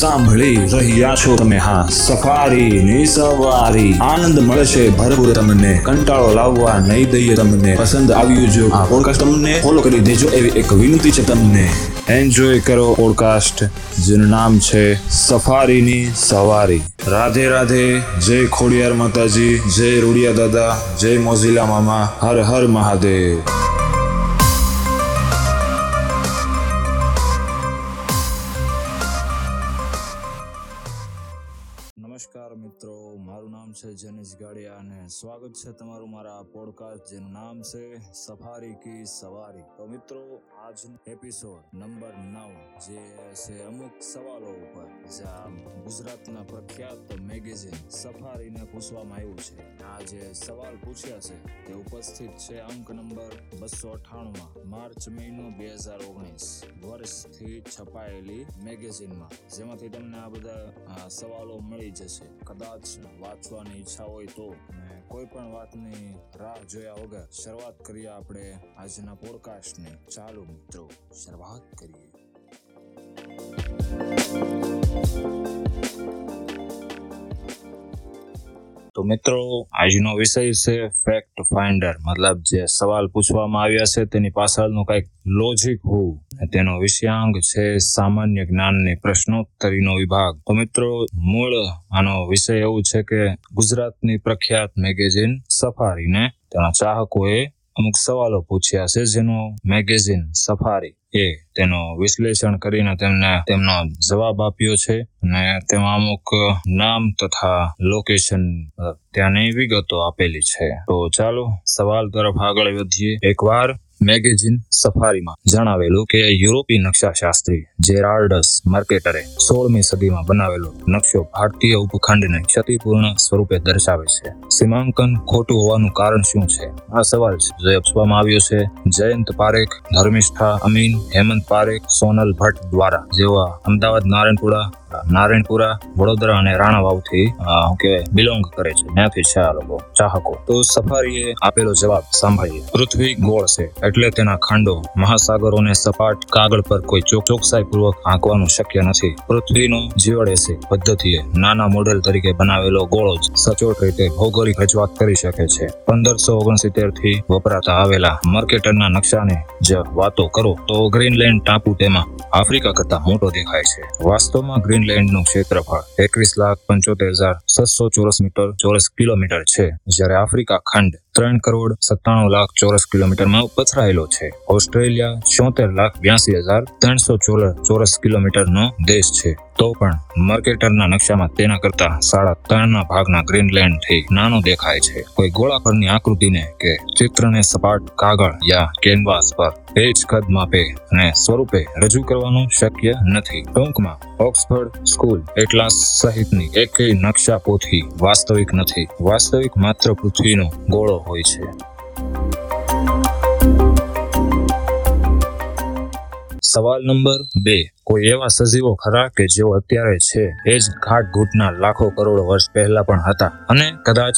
સાંભળી રહ્યા છો તમે? હા, સફારી ની સવારી આનંદ મળશે ભરપૂર. તમને કંટાળો લાવવા નહીં દઈએ. તમને પસંદ આવ્યું જો આ પોડકાસ્ટ, તમને ફોલો કરી દેજો એવી એક વિનંતી છે. તમને એન્જોય કરો પોડકાસ્ટ જેનું નામ છે સફારી ની સવારી. રાધે રાધે, જય ખોડિયાર માતાજી, જય રૂડિયા દાદા, જય મોઝીલા મામા, હર હર મહાદેવ. નમસ્કાર મિત્રો, મારું નામ છે જનેશ ગાડિયા અને સ્વાગત છે તમારું મારા પોડકાસ્ટ જેનું નામ છે સફારી કી સવારી. તો મિત્રો, આજનો એપિસોડ નંબર 9 જે છે અમુક સવાલો ઉપર, જે ગુજરાતના પ્રખ્યાત મેગેઝિન સફારીને પૂછવામાં આવ્યું છે. આ જે સવાલ પૂછ્યા છે તે ઉપસ્થિત છે અંક નંબર 298માં, માર્ચ મહિનો 2019 વર્ષથી છપાયેલી મેગેઝિનમાં, જેમાંથી તમને આ બધા સવાલો મળી જશે. કદાચ વાંચવાની ઈચ્છા હોય તો કોઈ પણ વાતની રાહ જોયા વગર શરૂઆત કરીએ આપણે આજના પોડકાસ્ટને. ચાલો મિત્રો, શરૂઆત કરીએ. તો મિત્રો, આજનો વિષય છે ફેક્ટ ફાઇન્ડર, મતલબ જે સવાલ પૂછવામાં આવ્યા છે તેની પાછળનું કંઈક લોજિક હોવું. તેનો વિષયાંક છે સામાન્ય જ્ઞાનની પ્રશ્નોત્તરીનો વિભાગ. તો મિત્રો, મૂળ આનો વિષય એવું છે કે ગુજરાતની પ્રખ્યાત મેગેઝિન સફારીને તેના ચાહકોએ અમુક સવાલો પૂછ્યા છે, જેનો મેગેઝિન સફારી એ તેનો વિશ્લેષણ કરીને તેમને તેમનો જવાબ આપ્યો છે. અને તેમાં અમુક નામ તથા લોકેશન, ત્યાંની વિગતો આપેલી છે. તો ચાલો સવાલ તરફ આગળ વધીએ. એકવાર મેગેઝિન સફારીમાં જણાવેલું કે યુરોપીય નકશાશાસ્ત્રી જેરાર્ડસ માર્કેટરે 16મી સદીમાં બનાવેલો નકશો ભારતીય ઉપખંડને ક્ષતિપૂર્ણ સ્વરૂપે દર્શાવે છે. સીમાંકન ખોટું હોવાનું કારણ શું છે? આ સવાલ જે પૂછવામાં આવ્યો છે જયંત પારેખ, ધર્મિષ્ઠા અમીન, હેમંત પારેખ, સોનલ ભટ્ટ દ્વારા, જેવા અમદાવાદ, નારાયણપુરા, વડોદરા અને રાણાવાવથી બિલોંગ કરે છે. ત્યાંથી છે આ લોકો ચાહકો. તો સફારીએ આપેલો જવાબ સાંભળીએ. પૃથ્વી ગોળ છે એટલે તેના ખંડો મહાસાગરોને સપાટ કાગળ પર કોઈ ચોકસાઈપૂર્વક આંકવાનું શક્ય નથી. પૃથ્વીનો જીવડેસી પદ્ધતિએ નાના મોડેલ તરીકે બનાવેલો ગોળો જ સચોટ રીતે ભૌગોલિક રજૂઆત કરી શકે છે. 1569 થી વપરાતા આવેલા મર્કેટરના નકશાને જ વાતો કરો તો ગ્રીનલેન્ડ ટાપુ તેમાં આફ્રિકા કરતા મોટો દેખાય છે. વાસ્તવમાં ગ્રીનલેન્ડનું ક્ષેત્રફળ 21,75,694 ચોરસ કિલોમીટર છે, જ્યારે આફ્રિકા ખંડ 3,97,00,000 ચોરસ કિલોમીટરમાં પથરાયેલો છે. ઓસ્ટ્રેલિયા 76,82,300 ચોરસ કિલોમીટરનો દેશ છે. તો પણ મર્કેટરના નકશામાં તેના કરતા 3.5 ભાગના ગ્રીનલેન્ડથી નાનો દેખાય છે. કોઈ ગોળાકારની આકૃતિને કે ચિત્રને સપાટ કાગળ યા કેનવાસ પર પેજ, કદ, માપે અને સ્વરૂપે રજૂ કરવાનું શક્ય નથી. ટૂંકમાં ઓક્સફર્ડ સ્કૂલ એટલાસ સહિતની એકેય નકશા પોથી વાસ્તવિક નથી. વાસ્તવિક માત્ર પૃથ્વીનો ગોળો હોય છે. સવાલ નંબર 2. કોઈ એવા સજીવો ખરા કે જેઓ અત્યારે છે એ જ ઘાટઘૂટના લાખો કરોડ વર્ષ પહેલા પણ હતા અને કદાચ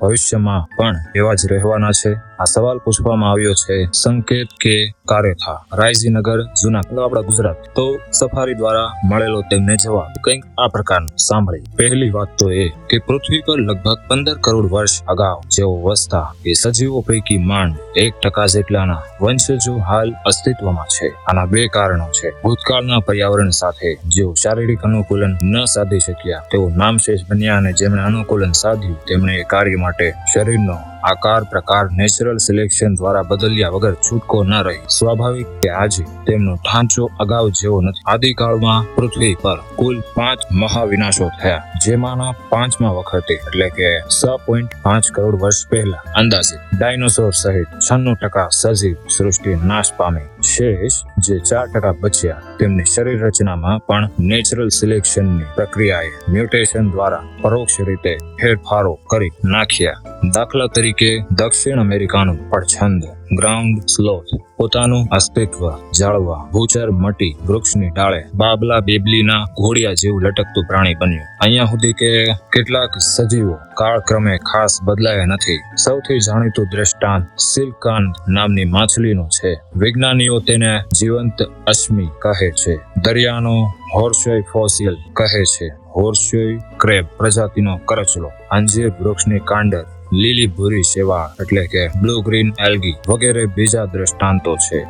ભવિષ્યમાં પણ એવા જ રહેવાના છે? આ સવાલ પૂછવામાં આવ્યો છે સંકેત કે કારેથા, રાયજીનગર, જુનાગઢ, આપણા ગુજરાત. તો સફારી દ્વારા મળેલો તેમને જવાબ કંઈક આ પ્રકાર સાંભળી. પહેલી વાત તો એ કે પૃથ્વી પર લગભગ 15 કરોડ વર્ષ અગાઉ જેઓ વસતા એ સજીવો પૈકી માંડ 1% જેટલાના વંશજો હાલ અસ્તિત્વમાં છે. આના બે કારણો છે. ભૂતકાળના પર્યાવરણ સાથે જેઓ શારીરિક અનુકૂલન ન સાધી શક્યા, તેઓ નામશેષ બન્યા, અને જેમણે અનુકૂલન સાધ્યું તેમણે એ કાર્ય માટે શરીરનો આકાર, પ્રકાર નેચરલ સિલેક્શન દ્વારા બદલ્યા વગર છૂટકો ન રહી. સ્વાભાવિક કે આજે તેમનો ઢાંચો અગાઉ જેવો નથી. આદિકાળમાં પૃથ્વી પર કુલ 5 મહાવિનાશો થયા, જેમાંના 5મા વખતે એટલે કે 6.5 કરોડ વર્ષ પહેલા અંદાજે ડાયનોસોર સહિત 96% સજીવ સૃષ્ટિ નાશ પામી. શેષ જે 4% બચ્યા તેમની શરીર રચનામાં પણ નેચરલ સિલેક્શનની પ્રક્રિયાએ મ્યુટેશન દ્વારા પરોક્ષ રીતે ફેરફારો કરી નાખ્યા. દાખલા તરીકે દક્ષિણ અમેરિકાનું પડછંદ ગ્રાઉન્ડ સ્લોથ પોતાનું અસ્તિત્વ જાળવવા ભૂચર મટી વૃક્ષની ડાળે બાબલા બેબલીના ઘોડિયા જેવું લટકતું પ્રાણી બન્યું. અહીંયા સુધી કે કેટલાક સજીવો કાળક્રમે ખાસ બદલાયા નથી. સૌથી જાણીતું દ્રષ્ટાંત સિલ્કાંડ નામની માછલીનું છે. વિજ્ઞાનીઓ તેને જીવંત અશ્મિ કહે છે. દરિયાનો હોર્સ્ય ફોસિલ કહે છે. હોર્સ્ય ક્રેબ પ્રજાતિનો કરચલો, અંજીર વૃક્ષની કાંડર, લીલી ભૂરી સેવા એટલે કે બ્લુ ગ્રીન એલ્ગી વગેરે બીજા દ્રષ્ટાંતો છે.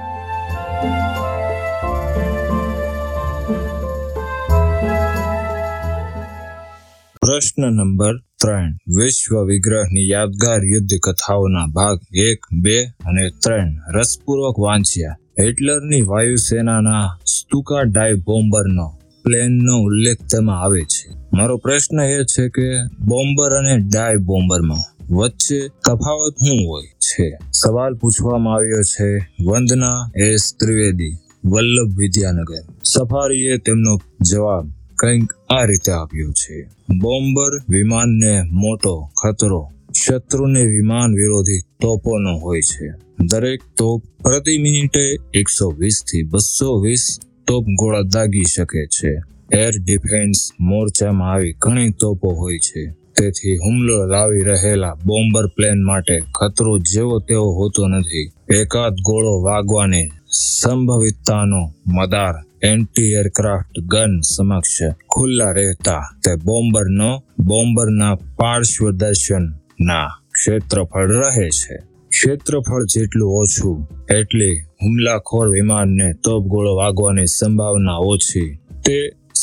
પ્રશ્ન નંબર 3. વિશ્વ વિગ્રહની યાદગાર યુદ્ધ કથાઓના ભાગ 1, 2 અને 3 રસપૂર્વક વાંચ્યા. હિટલરની વાયુસેનાના સ્તુકા ડાઇવ બોમ્બરનો પ્લેનનો ઉલ્લેખ તેમાં આવે છે. મારો પ્રશ્ન એ છે કે બોમ્બર અને ડાઇવ બોમ્બરમાં વચ્ચે તફાવત શું હોય છે? સવાલ પૂછવામાં આવ્યો છે વંદના એસ ત્રિવેદી, વલ્લભ વિદ્યાનગર. સફારીએ તેમનો જવાબ કંઈક આ રીતે આપ્યો છે. બોમ્બર વિમાનને મોટો ખતરો શત્રુને વિમાન વિરોધી તોપોનો હોય છે. દરેક તોપ પ્રતિ મિનિટે 120 થી 220 તોપ ગોળા દાગી શકે છે. એર ડિફેન્સ મોરચામાં આવી ઘણી તોપો હોય છે. તેથી હુમલો લાવી રહેલા બોમ્બર પ્લેન માટે ખતરો જેવો તેવો હોતો નથી. એકાદ ગોળો વાગવાની સંભવિતતાનો મદાર એન્ટી એરક્રાફ્ટ ગન સમક્ષ ખુલ્લા રહેતા તે બોમ્બરના પાર્શ્વદર્શનના ક્ષેત્રફળ રહે છે. ક્ષેત્રફળ જેટલું ઓછું એટલે હુમલાખોર વિમાનને તોપગોળો વાગવાની સંભાવના ઓછી. તે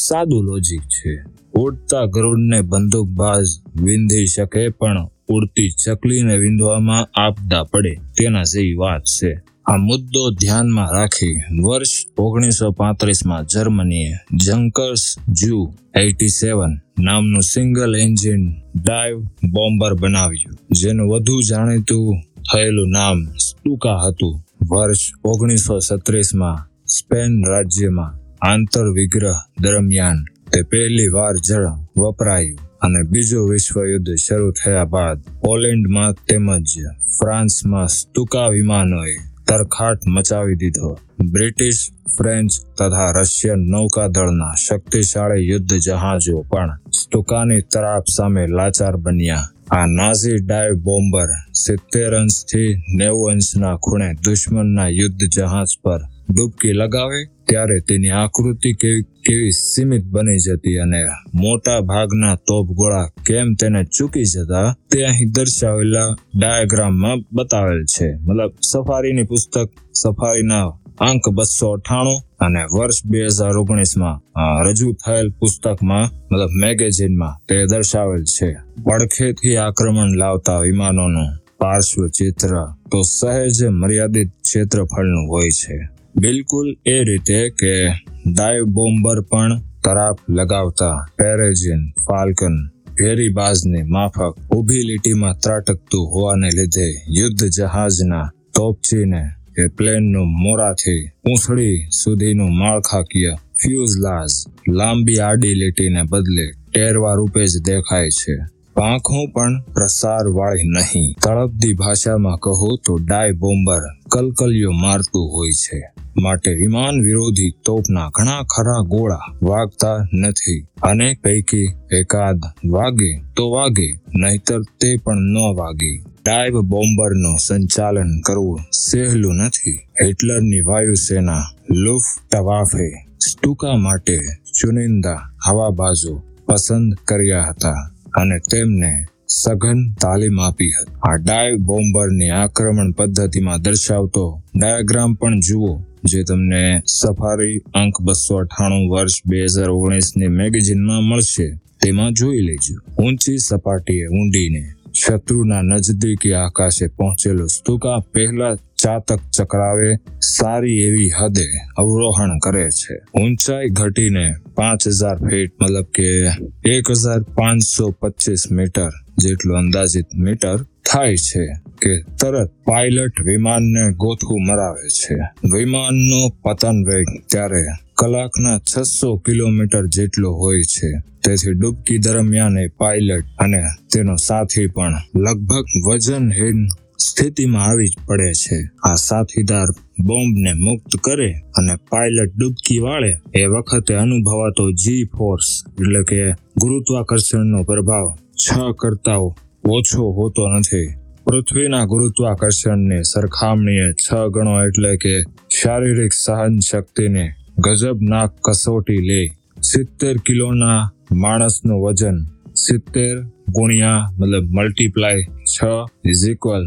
સાદું લોજિક છે. ઉડતા ગરુડને બંદૂકબાજ વીંધી શકે પણ ઉડતી ચકલીને વીંધવામાં આપદા પડે તેના જેવી વાત છે. આ મુદ્દો ધ્યાનમાં રાખી વર્ષ 1935માં જર્મનીએ જંકર્સ જુ 87 નામનું સિંગલ એન્જિન ડાઇવ બોમ્બર બનાવ્યું, જેનું વધુ જાણીતું થયેલું નામ સ્ટુકા હતું. વર્ષ 1937માં સ્પેન રાજ્યમાં આંતરવિગ્રહ દરમિયાન તે પહેલી વાર જળ વપરાયું અને બીજું વિશ્વયુદ્ધ શરૂ થયા બાદ પોલેન્ડમાં તેમજ ફ્રાન્સમાં સ્તુકા વિમાનોએ તરખાટ મચાવી દીધો. બ્રિટિશ, ફ્રેન્ચ તથા રશિયન નૌકાદળના શક્તિશાળી યુદ્ધ જહાજો પણ સ્તુકાની તરાપ સામે લાચાર બન્યા. આ નાઝી ડાઇવ બોમ્બર 70 અંશથી 90 અંશના ખૂણે દુશ્મનના યુદ્ધ જહાજ પર ડૂબકી લગાવે ત્યારે તેની આકૃતિ કેવી સીમિત બની જતી અને મોટા ભાગના તોપગોળા કેમ તેને ચૂકી જતા તે અહીં દર્શાવેલા ડાયાગ્રામમાં બતાવેલ છે. મતલબ સફારીની પુસ્તક સફારીના અંક 298 અને વર્ષ 2019માં રજૂ થયેલ પુસ્તકમાં મતલબ મેગેઝિનમાં તે દર્શાવેલ છે. પડખેથી આક્રમણ લાવતા વિમાનોનું પાર્શ્વ ચિત્ર તો સહેજ મર્યાદિત ક્ષેત્રફળનું હોય છે. બિલકુલ એ રીતે કે ડાઇવ બોમ્બર પણ તરાપ લગાવતા પેરેજિન ફાલ્કન ફેરીબાઝની માફક ઊભી લીટીમાં ત્રાટકતું હોવાને લીધે યુદ્ધ જહાજના તોપચીને એ પ્લેનનું મોરાથી પૂંછડી સુધીનું માળખાકીય ફ્યુઝલાજ લાંબી આડી લીટીને બદલે ટેરવા રૂપે જ દેખાય છે. પાંખો પણ પ્રસારવાળી નહીં. તળપદી ભાષામાં કહો તો ડાઇવ બોમ્બર કલકલિયો મારતું હોય છે, માટે વિમાન વિરોધી તોપના ઘણા ખરા ગોળા વાગતા નથી અને પૈકી એકાદ વાગે તો વાગે, નહીતર તે પણ ન વાગે. ડાઇવ બોમ્બરનું સંચાલન કરવું સહેલું નથી. હિટલરની વાયુસેના લુફ્ટવાફે સ્ટુકા માટે ચુનિંદા હવાબાજો પસંદ કર્યા હતા અને તેમને સઘન તાલીમ આપી હતી. આ ડાઇવ બોમ્બરની આક્રમણ પદ્ધતિમાં દર્શાવતો ડાયાગ્રામ પણ જુઓ, જે તમને સફારી અંક 298 વર્ષ 2019ની મેગેઝિનમાં મળશે. તેમાં જોઈ લેજો. ઊંચી સપાટીએ ઊંડીને શત્રુના નજદીકી આકાશે પહોંચેલો સ્તુકા પહેલા ચાતક ચક્રાવે સારી એવી હદે અવરોહણ કરે છે. ઊંચાઈ ઘટીને 5000 ફીટ મતલબ કે 1525 મીટર જેટલું અંદાજિત મીટર થાય છે કે તરત પાયલટ વિમાનને ગોથું મરાવે છે. વિમાનનો પતન વેગ ત્યારે કલાકના 600 કિલોમીટર જેટલો હોય છે. તેથી ડૂબકી દરમિયાન પાયલટ અને તેનો સાથી પણ લગભગ વજનહીન સ્થિતિમાં આવી જ પડે છે। આ સાથીદાર બોમ્બને મુક્ત કરે અને પાયલટ ડૂબકી વાળે એ વખતે અનુભવાતો જી ફોર્સ એટલે કે ગુરુત્વાકર્ષણનો પ્રભાવ 6 કરતા ઓછો હોતો નથી। પૃથ્વીના ગુરુત્વાકર્ષણની સરખામણીએ 6 ગણો એટલે કે શારીરિક સહન શક્તિને ગજબનાક કસોટી લે। 70 કિલોના માણસનું વજન 70 ગુણ્યા मतलब मल्टीप्लाई 6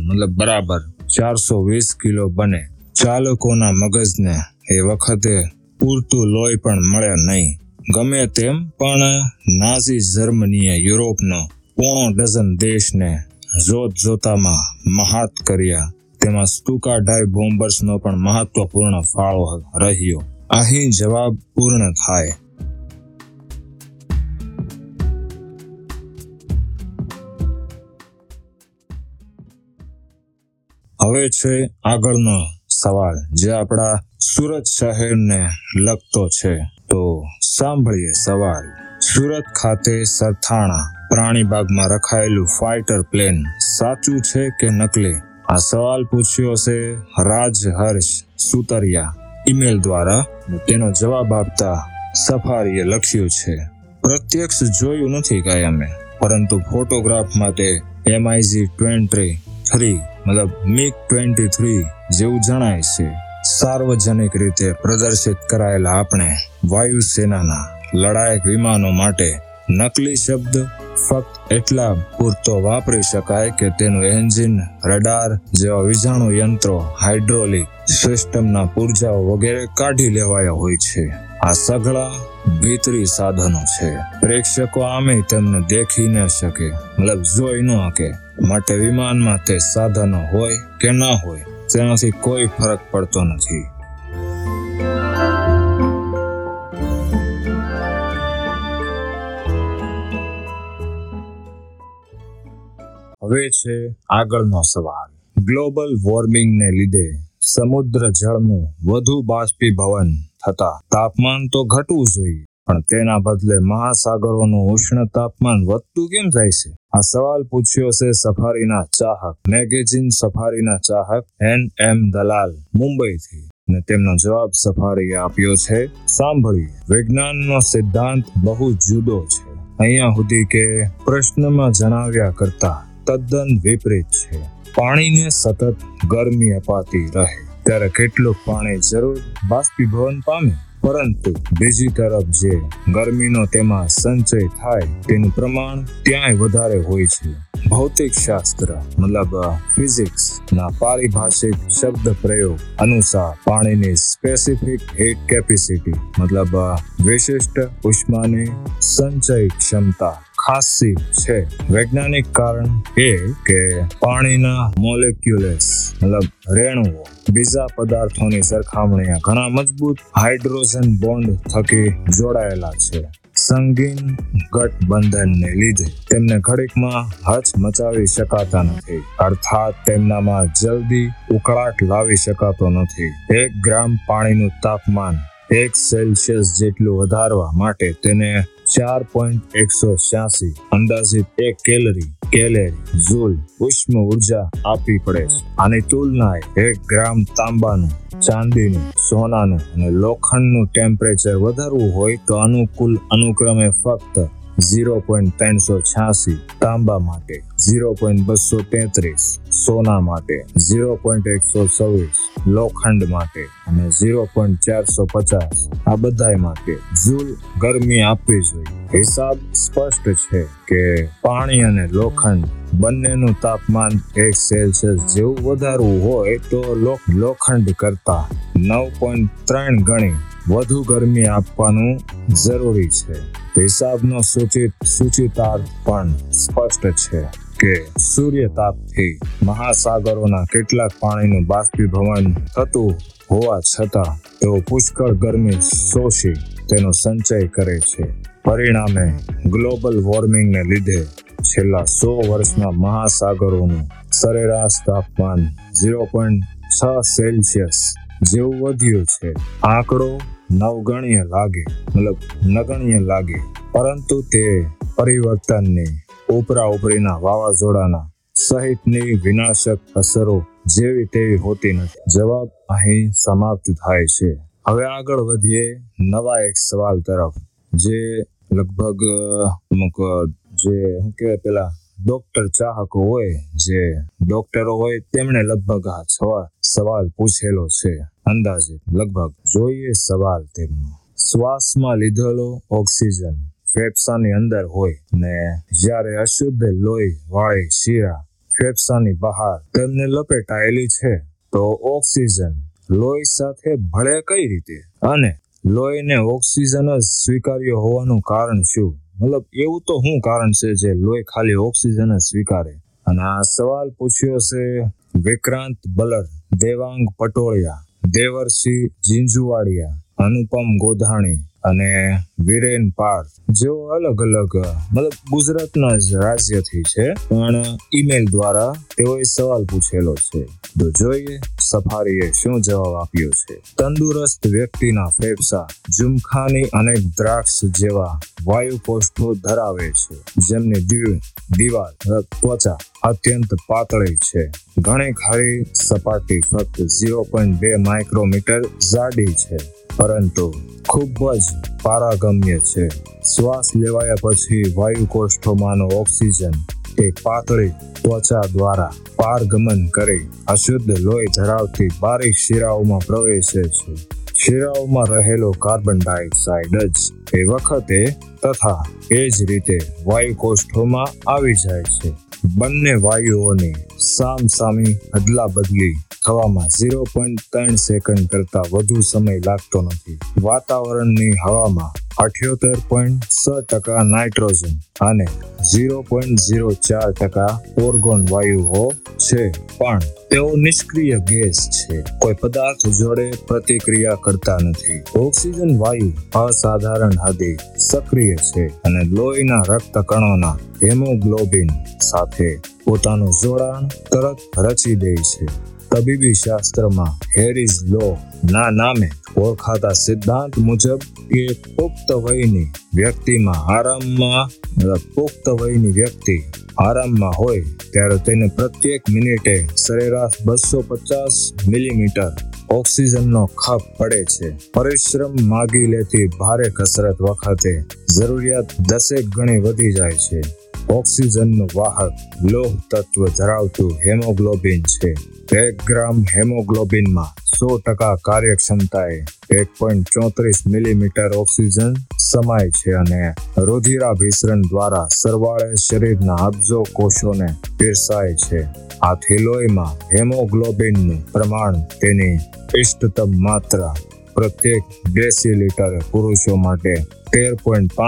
मतलब बराबर 420 किलो बने। चालकोना मगजने ए वखते पूरतु लोई पण मळे नहीं। गमे तेम पण नाजी जर्मनीए यूरोपनो 3 डजन देशने जोत जोतामा महात कर्या। तेमा स्टुकाडाई बोम्बर्सनो पण महत्वपूर्ण फाळो रह्यो। अहीं जवाब पूर्ण थाय। હવે છે આગળનો સવાલ જે આપણા સુરત શહેરને લગતો છે, તો સાંભળીએ સવાલ। સુરત ખાતે સરથાણા પ્રાણીબાગમાં રખાયેલું ફાઇટર પ્લેન સાચું છે કે નકલી? આ સવાલ પૂછ્યો છે રાજહર્ષ સુતરિયા ઈમેલ દ્વારા। તેનો જવાબ આપતા સફારીએ લખ્યું છે પ્રત્યક્ષ જોયું નથી કાયમે, પરંતુ ફોટોગ્રાફમાં તે MiG-23 मतलब MiG-23 જેવું જણાય છે। સાર્વજનિક રીતે પ્રદર્શિત કરાયેલા આપણે વાયુસેનાના લડાયક વિમાનો માટે નકલી શબ્દ ફક્ત એટલા પૂરતો વાપરી શકાય કે તેનું એન્જિન, રડાર જેવા વિજાણુ યંત્રો, હાઇડ્રોલિક સિસ્ટમના પુર્જાઓ વગેરે કાઢી લેવાયા હોય છે। આ સઘળા ભીતરી સાધનો છે, પ્રેક્ષકો આમે તેમને દેખી ન શકે મતલબ જોઈ ન શકે માટે વિમાનમાં તે સાધનો હોય કે ન હોય તેનાથી કોઈ ફરક પડતો નથી। હવે છે આગળનો સવાલ ગ્લોબલ વોર્મિંગને લીધે સમુદ્ર જળનું વધુ બાષ્પીભવન થતા તાપમાન તો ઘટવું જોઈએ, પણ તેના બદલે મહાસાગરોનું ઉષ્ણ તાપમાન વધતું કેમ જાય છે? આ સવાલ પૂછ્યો છે સફારીના ચાહક મેગેઝિન સફારીના ચાહક NM દલાલ મુંબઈથી અને તેમનો જવાબ સફારીએ આપ્યો છે સાંભળીએ। વિજ્ઞાનનો સિદ્ધાંત બહુ જુદો છે, અહીંયા સુધી કે પ્રશ્નમાં જણાવ્યા કરતા તદ્દન વિપરીત છે। પાણીને સતત ગરમી અપાતી રહે ત્યારે કેટલું પાણી જરૂર બાષ્પીભવન પામે, પરંતુ બીજી તરફ જે ગરમીનો તેમાં સંચય થાય તેનું પ્રમાણ ત્યાંય વધારે હોય છે। ભૌતિક શાસ્ત્ર મતલબ ફિઝિક્સ ના પારિભાષિક શબ્દ પ્રયોગ અનુસાર પાણીની સ્પેસિફિક હીટ કેપેસિટી મતલબ વિશિષ્ટ ઉષ્માની સંચય ક્ષમતા ખાસી છે। વૈજ્ઞાનિક કારણ એ કે પાણીના મોલેક્યુલ્સ મતલબ રેણુઓ બીજા પદાર્થોની સરખામણીએ ઘણા મજબૂત હાઇડ્રોજન બોન્ડ થકી જોડાયેલા છે। સંગીન ગઠબંધનને લીધે તેમને ઘડીકમાં હચ મચાવી શકાતા નથી, અર્થાત તેમનામાં જલ્દી ઉકળાટ લાવી શકાતો નથી। 1 ગ્રામ પાણીનું તાપમાન 1°C જેટલું વધારવા માટે તેને 4.186 અંદાજિત 1 કેલેરી ઝૂલ ઉષ્મ ઉર્જા આપવી પડે છે। આની તુલનાએ 1 ગ્રામ તાંબાનું, ચાંદીનું, સોનાનું અને લોખંડનું ટેમ્પરેચર વધારવું હોય તો અનુકૂળ અનુક્રમે ફક્ત 0.386 તાંબા માટે 0.233, સોના માટે 0.126, લોખંડ માટે અને 0.450 આ બધાય માટે ઝૂલ ગરમી આપવી જોઈએ। હિસાબ સ્પષ્ટ છે કે પાણી અને લોખંડ બંનેનું તાપમાન 1°C જેવું વધારવું હોય તો લોખંડ કરતા 9.3 ગણી વધુ ગરમી આપવાનું જરૂરી છે। હિસાબનો સૂચિતાર્થ પણ સ્પષ્ટ છે કે સૂર્યતાપથી મહાસાગરોના કેટલાક પાણીનું બાષ્પીભવન થતું હોવા છતાં તેઓ પુષ્કળ ગરમી શોષી તેનો સંચય કરે છે। પરિણામે ગ્લોબલ વોર્મિંગને લીધે છેલ્લા 100 વર્ષમાં મહાસાગરોનું સરેરાશ તાપમાન 0.6°C જેવું વધ્યું છે। આંકડો નવગણ્ય લાગે મતલબ નગણ્ય લાગે, પરંતુ તે પરિવર્તનની ઉપરા ઉપરીના વાવાઝોડાના સહિતની વિનાશક અસરો જેવી તેવી હોતી નથી। જવાબ અહીં સમાપ્ત થાય છે। હવે આગળ વધીએ નવા એક સવાલ તરફ, જે લગભગ અમુક જે શું કહેવાય પેલા ડોક્ટર ચાહકો હોય, જે ડોક્ટરો હોય તેમણે લગભગ આ સવાલ પૂછેલો છે, અંદાજે લગભગ જોઈએ સવાલ તેમનો। શ્વાસમાં લીધેલો ઓક્સિજન ફેફસાની અંદર હોય ને જ્યારે અશુદ્ધ લોહી વાળી શીરા ફેફસાની બહાર તેમને લપેટાયેલી છે, તો ઓક્સિજન લોહી સાથે ભળે કઈ રીતે અને લોહીને ઓક્સિજન જ સ્વીકાર્ય હોવાનું કારણ શું? મતલબ એવું તો શું કારણ છે જે લોહી ખાલી ઓક્સિજન જ સ્વીકારે? અને આ સવાલ પૂછ્યો છે વિક્રાંત બલર, દેવાંગ પટોળિયા, દેવર્ષી જીંજુવાડિયા, અનુપમ ગોધાણી અને વીરેન પાર્થ, જેઓ અલગ અલગ મતલબ ગુજરાતના જ રાજ્યથી છે, પણ ઈમેલ દ્વારા તેઓએ સવાલ પૂછેલો છે। તો જોઈએ સફારીએ શું જવાબ આપ્યો છે। તંદુરસ્ત વ્યક્તિના ફેફસા ઝુમખાની અનેક દ્રાક્ષ જેવા વાયુકોષો ધરાવે છે, જેમની દીવાલ ત્વચા અત્યંત પાતળી છે, ઘણી ખારી સપાટી ફક્ત 0.2 માઇક્રોમીટર જાડી છે, પરંતુ ખૂબ જ પારગમ્ય છે। શ્વાસ લેવાયા પછી વાયુકોષ્ઠોમાંનો ઓક્સિજન તે પાતળી ત્વચા દ્વારા પારગમન કરી અશુદ્ધ લોહી ધરાવતી બારીક શિરાઓમાં પ્રવેશે છે। શિરાઓમાં રહેલો કાર્બન ડાયોક્સાઇડ જ એ વખતે તથા એ જ રીતે વાયુકોષ્ઠોમાં આવી જાય છે। બંને વાયુઓની સામસામી અદલા બદલી થવામાં 0.3 સેકન્ડ કરતા વધુ સમય લાગતો નથી। વાતાવરણની હવામાં 78.6% નાઇટ્રોજન અને 0.04% ઓર્ગોન વાયુઓ છે, પણ તેઓ નિષ્ક્રિય ગેસ છે, કોઈ પદાર્થ જોડે પ્રતિક્રિયા કરતા નથી। ઓક્સિજન વાયુ અસાધારણ હદે સક્રિય છે અને લોહીના રક્તકણોના હિમોગ્લોબિન સાથે પોતાનું જોડાણ તરત રચી દે છે। તબીબી શાસ્ત્રમાં હેરીઝ લો ના નામે ઓળખાતા સિદ્ધાંત મુજબ કે પુખ્ત વયની વ્યક્તિ આરામમાં હોય ત્યારે તેને પ્રત્યેક મિનિટે સરેરાશ 250 મિલીમીટર ઓક્સિજનનો ખપ પડે છે। પરિશ્રમ માગી લેતી ભારે કસરત વખતે જરૂરિયાત 10 ગણી વધી જાય છે। ઓક્સિજનનું વાહક લોહ તત્વ ધરાવતું હેમોગ્લોબિન છે। 1 ગ્રામ હેમોગ્લોબિનમાં 100% કાર્યક્ષમતાએ 1.34 મિલીમીટર ઓક્સિજન સમાય છે અને રુધિરાભિસરણ દ્વારા સરવાળે શરીરના અબજો કોષોને પીરસાય છે। આથી લોહીમાં હેમોગ્લોબિનનું પ્રમાણ તેની ઇષ્ટતમ માત્રા પ્રત્યેક ડેસીલીટરે પુરુષો માટે 13.5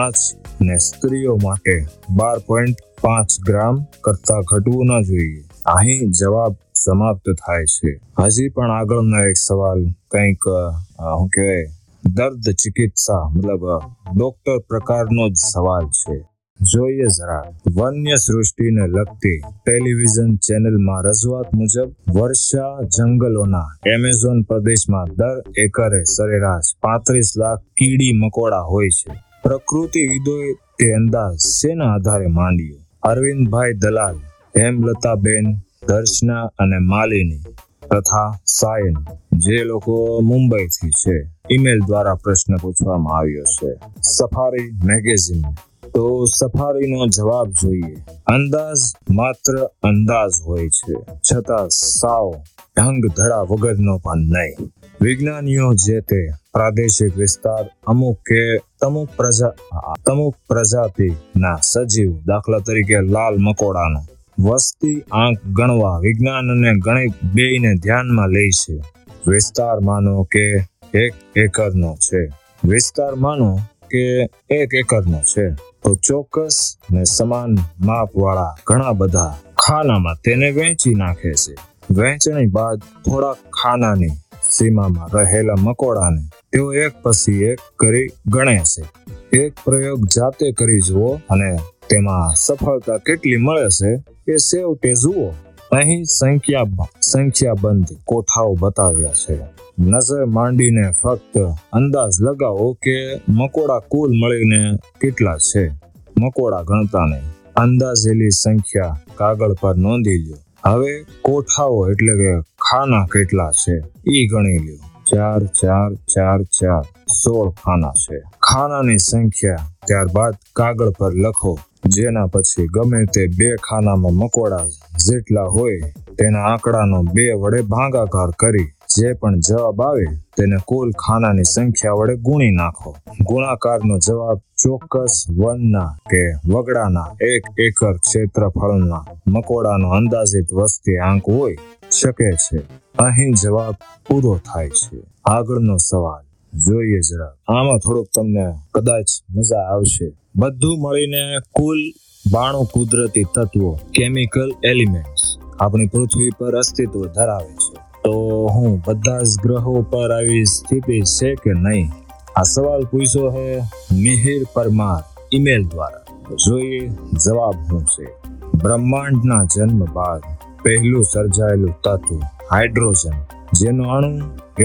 અને સ્ત્રીઓ માટે 12.5 ગ્રામ કરતા ઘટવું ન જોઈએ। અહીં જવાબ સમાપ્ત થાય છે। હજી પણ આગળનો એક સવાલ કંઈક શું કહેવાય દર્દ ચિકિત્સા મતલબ ડોક્ટર પ્રકારનો જ સવાલ છે। જોઈએ જરા વન્ય સૃષ્ટિને લગતી ટેલિવિઝન ચેનલમાં રજૂઆત મુજબ વર્ષા જંગલોના એમેઝોન પ્રદેશમાં દર એકરે સરેરાશ 35 લાખ કીડી મકોડા હોય છે। પ્રકૃતિવિદોએ તે અંદાજ શેના આધારે માંડ્યો? અરવિંદભાઈ દલાલ, હેમલતાબેન, દર્શના અને માલિની તથા સાયન, જે લોકો મુંબઈથી છે, ઈમેલ દ્વારા પ્રશ્ન પૂછવામાં આવ્યો છે સફારી મેગેઝિન। તો સફારીનો જવાબ જોઈએ। અંદાજ માત્ર અંદાજ હોય છે, છતાં સાવ ઢંગ ધડા વગરનો પણ નહીં। વિજ્ઞાનીઓ જે તે પ્રાદેશિક વિસ્તાર અમુક કે તમુક પ્રજાતિના સજીવ, દાખલા તરીકે લાલ મકોડાનો વસ્તી આંક ગણવા વિજ્ઞાન અને ગણિત બેયને ધ્યાનમાં લે છે। વિસ્તાર માનો કે 1 એકરનો છે, તો ચોક્કસ ને સમાન માપવાળા ઘણા બધા ખાનામાં તેને વહેંચી નાખે છે। વહેંચણી બાદ થોડા ખાનાની સીમામાં રહેલા મકોડાને તેઓ એક પછી એક કરી ગણે છે। એક પ્રયોગ જાતે કરી જુઓ અને તેમાં સફળતા કેટલી મળે છે એ છેવટે જુઓ। અહીં સંખ્યાબંધ કોઠાઓ બતાવ્યા છે। નજર માંડીને ફક્ત અંદાજ લગાવો કે મકોડા કુલ મળીને કેટલા છે, મકોડા ગણતા નહીં। अंदाजेली संख्या कागळ पर नोंधी ल्यो। हवे कोठाओ एटले के खाना केटला छे ई गणी ल्यो। 4 4 4 4 16 खाना छे। खाना नी संख्या त्यारबाद कागळ पर लखो, जेना पछी गमे ते बे खाना में मकोड़ा जेटला होय तेना आंकड़ा नो बे वडे भागाकार करी जे पण जवाब आवे तेने कुल खाना नी संख्या वडे गुणी नाखो। गुणाकार नो जवाब चोक्कस वन ना के वगड़ा ना एक एकर क्षेत्रफल ना मकोड़ा नो अंदाजित वस्ती आंक होय शके छे। अहीं जवाब पूरो थाय छे। आगळनो सवाल જોઈએ જરા, આમાં થોડોક તમને કદાચ મજા આવશે। બધું મળીને કુલ 92 કુદરતી તત્વો કેમિકલ એલિમેન્ટ્સ આપણી પૃથ્વી પર અસ્તિત્વ ધરાવે છે। તો હું બધા જ ગ્રહો પર આવી સ્થિતિ છે કે નહીં, આ સવાલ પૂછ્યો છે મિહિર પરમાર ઈમેલ દ્વારા। જોઈએ જવાબ શું છે। બ્રહ્માંડના જન્મ બાદ પહેલું સર્જાયેલું તત્વ હાઇડ્રોજન, જેનો અણુ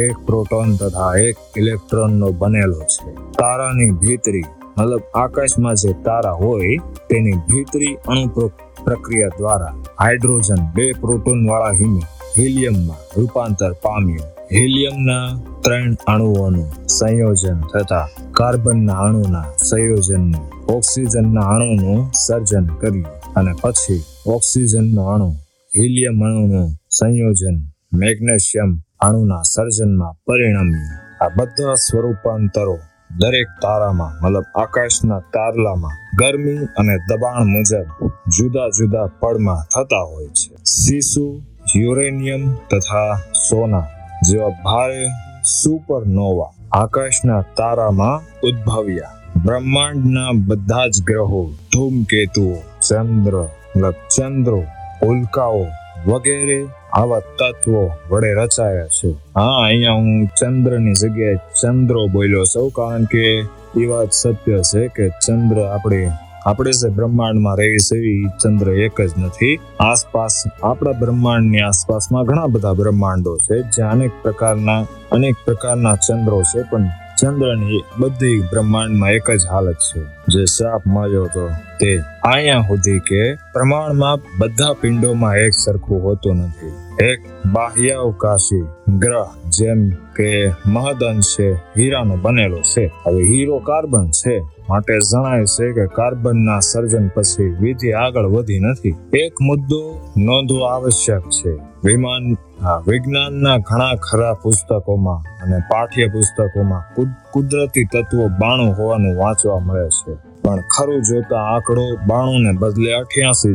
एक प्रोटोन तथा एक इलेक्ट्रॉन नो बनेलो छे। तारा नी भीतरी मतलब आकाश में जे तारा होय तेनी भीतरी अणु प्रक्रिया द्वारा हाइड्रोजन बे प्रोटोन वाला हीलियम में रूपांतर पाम्यो। हीलियम ना 3 अणुओं संयोजन तथा कार्बन ना अणु ना संयोजन ने ऑक्सीजन ना अणु नो सर्जन कर्युं अने पछी ऑक्सीजन नो अणु हीलियम अणु नो संयोजन मैग्नेशियम अणुना सर्जन में परिणम्यु। आ बधा स्वरूपांतरो दरेक तारा में मतलब आकाशना तारला में गर्मी अने दबाण मुजब जुदा जुदा पड़मा थता होय छे। सीसू, यूरेनियम तथा सोना जेवा भारे सुपरनोवा आकाशना तारा में उद्भव्या। ब्रह्मांडना बधा ज ग्रहो, धूमकेतुओ, चंद्र मतलब चंद्रो, उल्काओ वगैरे आवा तत्वों वडे रचाया छे। हाँ, अहीं हूँ चंद्र नी जगह चंद्रो बोल्यो छो, कारण के ई वात सत्य छे के चंद्र आपणे जे ब्रह्मांड में रही छे चंद्र एक ज नथी। आसपास आपड़ा ब्रह्मांड नी आसपास में घणा बधा ब्रह्मांडो छे जे अनेक प्रकारना चंद्रो छे, पण चंद्र नी बधी ब्रह्मांड में एक ज हालत छे। जे श्राप मळ्यो तो ते आया हुधी के प्रमाण में बधा पिंडो में एक सरखुं होतो नथी। एक बाह्यावकाशी ग्रह जेम के महदंशे हीरानो बनेलो छे। हवे हीरो कार्बन छे माटे जणाय छे के कार्बन ना सर्जन पछी विधि आगळ वधी नथी। एक मुद्दो नोंधवो आवश्यक छे। विज्ञान ना घणा खरा पुस्तकों मां अने पाठ्य पुस्तकों मां कुदरती तत्वों 92 होवानुं वांचवा मळे छे, पण खरुं जोता आंकड़ो 92 ने बदले 88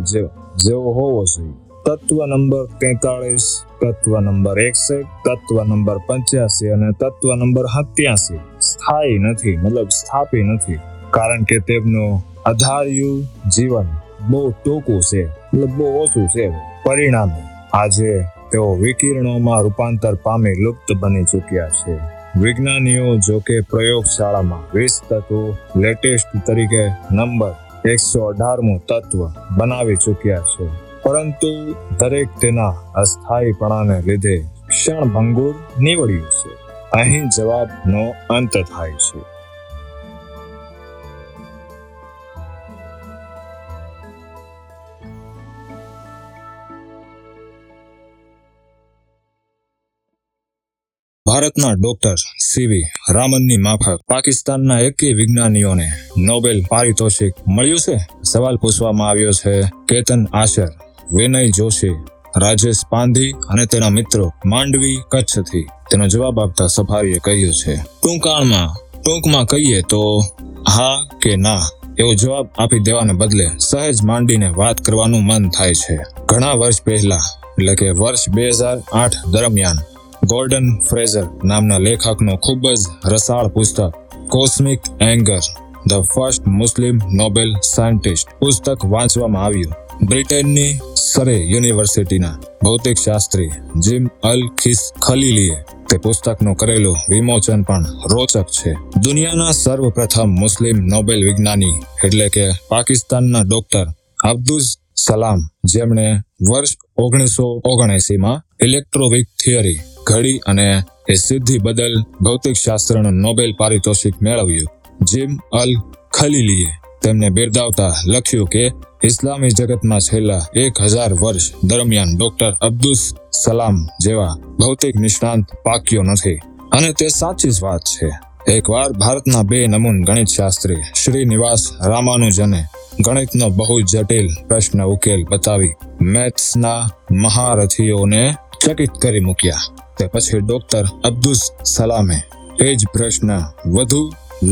जेवो होवो जोईए। तत्व नंबर 43, तत्व नंबर 61, तत्व नंबर 85 अने तत्व नंबर 87 स्थायी नथी मतलब स्थापी नथी, कारण के तेमनो आधारयु जीवन बहु टूंकू छे मतलब बहु ओछुं छे। परिणामे आजे तेओ विकिरणों में रूपांतर पामी लुप्त बनी चूक्या छे। विज्ञानीओ जो के प्रयोगशाला में 20 तत्व लेटेस्ट तरीके नंबर 118 तत्व बनावी चूक्या छे, परंतु दरेक तेना अस्थायीपणाने लीधे क्षणभंगुर निवड्युं छे। अहीं जवाबनो अंत थाय छे। भारतना डॉक्टर सीवी रामन नी माफक पाकिस्तान ना एके विज्ञानीओ ने नोबेल पारितोषिक मळ्युं छे। सवाल पूछवामां आव्यो छे। केतन आशर, विनय जोशी, राजेश पांधी अने तेना मित्रों मांडवी कच्छ थी। तेनो जवाब आपता सफारीए कह्युं छे टूंकमां कहीए तो हा के ना एवो जवाब आपी देवाने बदले सहज मांडीने वात करवानुं मन थाय छे। घणा वर्ष पहेला एटले के वर्ष 2008 दरमियान गोर्डन फ्रेजर नामना लेखकनो खूब ज रसाळ पुस्तक cosmic anger the first Muslim Nobel scientist पुस्तक वांचवामां आव्युं। ब्रिटेननी सरे यूनिवर्सिटीना भौतिक शास्त्री जिम अल खलीलीए ते पुस्तकनो करेलो विमोचन पण रोचक छे। दुनियाना सर्वप्रथम मुस्लिम नोबेल विज्ञानी एटले के पाकिस्तानना डॉक्टर अब्दुल सलाम, जेमणे वर्ष 1979 मां इलेक्ट्रोविक थियरी घड़ी अने ए सिद्धि बदल भौतिक शास्त्रनो नोबेल पारितोषिक मेळव्यो। जिम अल खलीलीए તેમને બિરદાવતા લખ્યું કે ઇસ્લામી જગતમાં છેલ્લા 1000 વર્ષ દરમિયાન ડોક્ટર અબ્દુસ સલામ જેવા ભૌતિક નિષ્ણાંત પાક્યો નથી, અને તે સાચી જ વાત છે. એકવાર ભારતના બે નમૂન ગણિતશાસ્ત્રી શ્રીનિવાસ રામાનુજને ગણિતનો બહુ જટિલ પ્રશ્ન ઉકેલ બતાવી મેથ્સના મહારથીઓને ચકિત કરી મૂક્યા. તે પછી ડોક્ટર અબ્દુસ સલામે એ જ પ્રશ્ન વધુ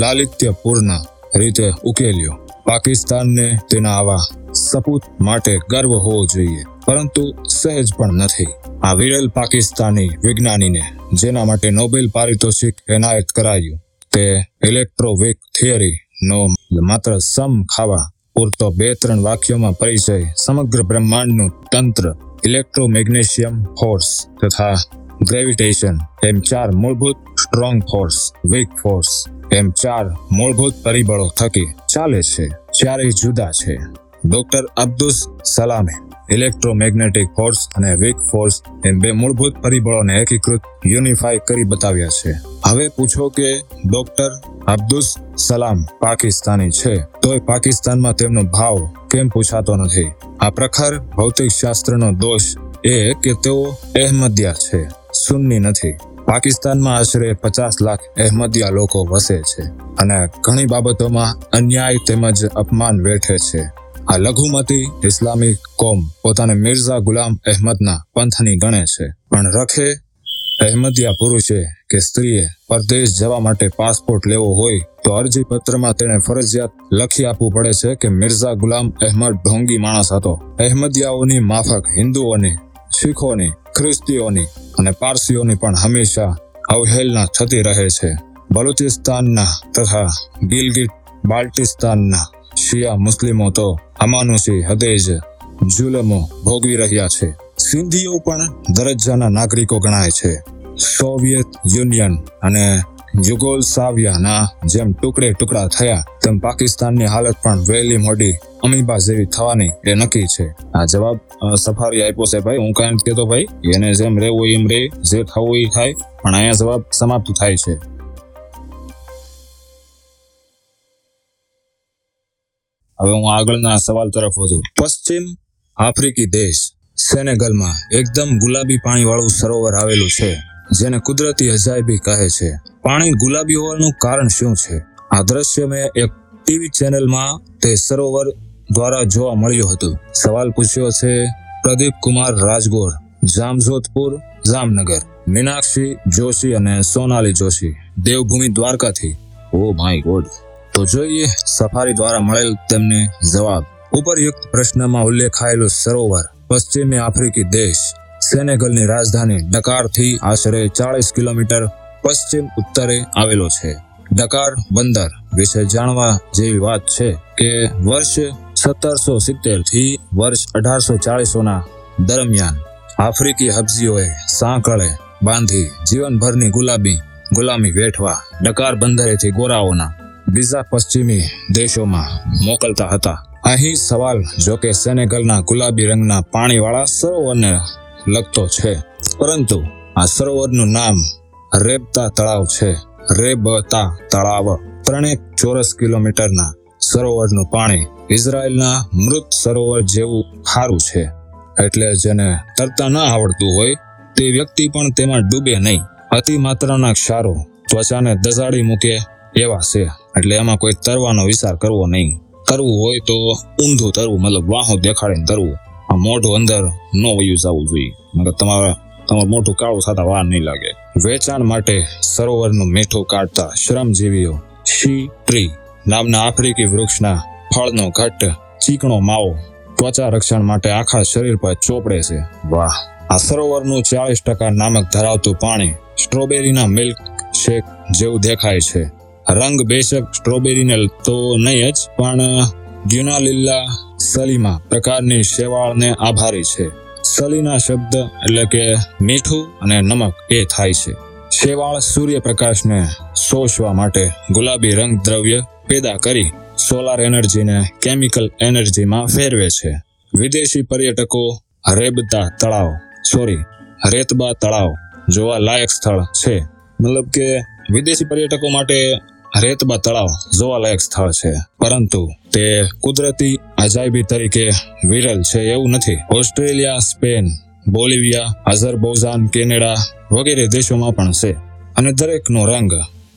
લાલિત્યપૂર્ણ રીતે ઉકેલ્યો. પાકિસ્તાનને તેના આવા સપૂત માટે ગર્વ હોવો જોઈએ, પરંતુ સહેજ પણ નથી. આ વિરલ પાકિસ્તાની વિજ્ઞાનીને, જેના માટે નોબેલ પારિતોષિક એનાયત કરાયું, તે ઇલેક્ટ્રોવિક થિયરીનો માત્ર સમ ખાવા પૂરતો 2-3 વાક્યોમાં પરિચય સમગ્ર બ્રહ્માંડનું તંત્ર, ઇલેક્ટ્રોમેગ્નેશિયમ ફોર્સ તથા ગ્રેવિટેશન એમ 4 મૂળભૂત સ્ટ્રોંગ ફોર્સ, વીક ફોર્સ એમ 4 મૂળભૂત પરિબળો થકી ચાલે છે, ચારેય જુદા છે. ડોક્ટર અબ્દુસ સલામે ઇલેક્ટ્રોમેગ્નેટિક ફોર્સ અને વીક ફોર્સ એમ 2 મૂળભૂત પરિબળોને એકીકૃત યુનિફાઈ કરી બતાવ્યા છે. હવે પૂછો કે ડોક્ટર અબ્દુસ સલામ પાકિસ્તાની છે, તોય પાકિસ્તાનમાં તેમનો ભાવ કેમ પૂછાતો નથી? આ પ્રખર ભૌતિકશાસ્ત્રનો દોષ એ કે તેઓ અહમદિયા છે, સુન્ની નથી. પાકિસ્તાનમાં આશરે 50 લાખ અહમદિયા લોકો વસે છે અને ઘણી બાબતોમાં અન્યાય તેમજ અપમાન વેઠે છે. આ લઘુમતી ઇસ્લામિક કોમ પોતાને મિર્ઝા ગુલામ અહમદના પંથની ગણે છે, પણ રખે અહમદિયા પુરુષે કે સ્ત્રીએ પરદેશ જવા માટે પાસપોર્ટ લેવો હોય તો અરજીપત્રમાં તેણે ફરજિયાત લખી આપવું પડે છે કે મિર્ઝા ગુલામ અહમદ ઢોંગી માણસ હતો. અહમદિયાઓની માફક હિન્દુઓની, શીખોની, ખ્રિસ્તીઓની અને પારસીઓની પણ હંમેશા અવહેલના થતી રહે છે. બલુચિસ્તાનના તથા ગિલગિટ બાલ્ટિસ્તાનના શિયા મુસ્લિમો તો અમાનુષી હદે જ જુલમો ભોગવી રહ્યા છે. સિંધીઓ પણ દરજ્જાના નાગરિકો ગણાય છે. સોવિયેત યુનિયન અને યુગોસ્લાવિયાના જેમ ટુકડે ટુકડા થયા, તેમ પાકિસ્તાનની હાલત પણ વહેલી મોડી અમીબા જેવી થવાની એ નક્કી છે. આ જવાબ સફારી આપ્યો છે ભાઈ, હું કાંઈ કહેતો ભાઈ, એને જેમ રહેવું એમ રહે, જે થવું એ થાય, પણ અહીંયા જવાબ સમાપ્ત થાય છે. હવે હું આગળના સવાલ તરફ વધુ. પશ્ચિમ આફ્રિકી દેશ સેનેગલમાં એકદમ ગુલાબી પાણીવાળું સરોવર આવેલું છે, જેને કુદરતી અજાયબી કહે છે. પાણી ગુલાબી હોવાનું કારણ શું છે? આ દ્રશ્ય મેં એક ટીવી ચેનલમાં તે સરોવર દ્વારા જોવા મળ્યું હતું. સવાલ પૂછ્યો છે પ્રદીપ કુમાર રાજગોર, જામજોધપુર, જામનગર. મીનાક્ષી જોશી અને સોનાલી જોશી, દેવભૂમિ દ્વારકાથી. Oh my god. તો જોઈએ સફારી દ્વારા મળેલ તેમને જવાબ. ઉપરયુક્ત પ્રશ્નમાં ઉલ્લેખાયેલું સરોવર પશ્ચિમી આફ્રિકી દેશ સેનેગલની રાજધાની ડકારથી આશરે 40 કિલોમીટર પશ્ચિમ ઉત્તરે આવેલો છે. ડકાર બંદર વિશે જાણવા જેવી વાત છે કે વર્ષ 1770 થી વર્ષ 1840 દરમિયાન આફ્રિકી હબજીઓએ સાંકળે બાંધી જીવનભરની ગુલામી વેઠવા ડકાર બંદરેથી ગોરાઓના બીજા પશ્ચિમી દેશોમાં મોકલતા હતા. અહીં સવાલ જોકે સેનેગલના ગુલાબી રંગના પાણીવાળા સરોવરને લગતો છે, પરંતુ આ સરોવરનું નામ રેબતા તળાવ છે. રેબતા તળાવ 3 ચોરસ કિલોમીટરના સરોવરનું પાણી ઇઝરાયેલના મૃત સરોવર જેવું ખારું છે, એટલે જેને તરતા ના આવડતું હોય તે વ્યક્તિ પણ તેમાં ડૂબે નહીં. અતિ માત્રાના ક્ષારો ત્વચાને દઝાડી મૂકે એવા છે, એટલે એમાં કોઈ તરવાનો વિચાર કરવો નહીં. તરવું હોય તો ઊંધું તરવું, મતલબ વાહો દેખાડીને તરવું. આ મોઢું અંદર ન વયું જવું જોઈએ, મગર તમારું મોઢું કાળું થતા વાર નહીં લાગે. વેચાણ માટે સરોવરનું મીઠું કાઢતા શ્રમજીવીઓ શીત્રી નામના આફ્રિકી વૃક્ષના ફળનો ઘટ્ટ ચીકણો માવો ત્વચા રક્ષણ માટે આખા શરીર પર ચોપડે છે. વાહ. આ સરોવરનું 40% નમક ધરાવતું પાણી સ્ટ્રોબેરીના મિલ્ક શેક જેવું દેખાય છે. રંગ બેશક સ્ટ્રોબેરીને તો નહીં જ, પણ ગ્યુનાલિલ્લા સલીમા પ્રકારની શેવાળને આભારી છે. સલીના શબ્દ એટલે કે મીઠું અને નમક એ થાય છે. શેવાળ સૂર્યપ્રકાશને શોષવા માટે ગુલાબી રંગ દ્રવ્ય પેદા કરી સોલાર એનર્જીને કેમિકલ એનર્જીમાં ફેરવે છે. વિદેશી પર્યટકો રેતબા તળાવ જોવા લાયક સ્થળ છે. મતલબ કે વિદેશી પર્યટકો માટે રેતબા તળાવ જોવાલાયક સ્થળ છે, પરંતુ તે કુદરતી અજાયબી તરીકે વિરલ છે એવું નથી. Australia, Spain, Bolivia, Azerbaijan, Canada વગેરે દેશોમાં પણ છે અને દરેકનો રંગ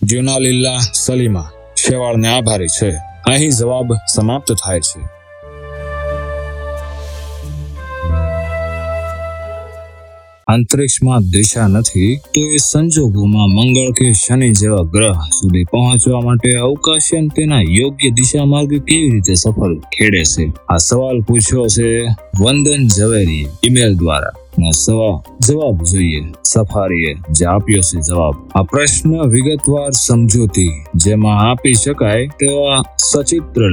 જ્યુના લીલા સલીમા શેવાળને આભારી છે. અહીં જવાબ સમાપ્ત થાય છે. અંતરિક્ષમાં દિશા નથી તો એ સંજોગોમાં મંગળ કે શનિ જેવા ગ્રહ સુધી પહોંચવા માટે અવકાશયાન તેના યોગ્ય દિશા માર્ગ કેવી રીતે સફળ ખેડે છે? આ સવાલ પૂછ્યો છે વંદન ઝવેરી ઈમેલ દ્વારા. નો જવાબ જોઈએ સફારીએ જે આપ્યો છે જવાબ. આ પ્રશ્ન વિગતવાર સમજૂતી જેમાં આપી શકાય તેવા સચિત્ર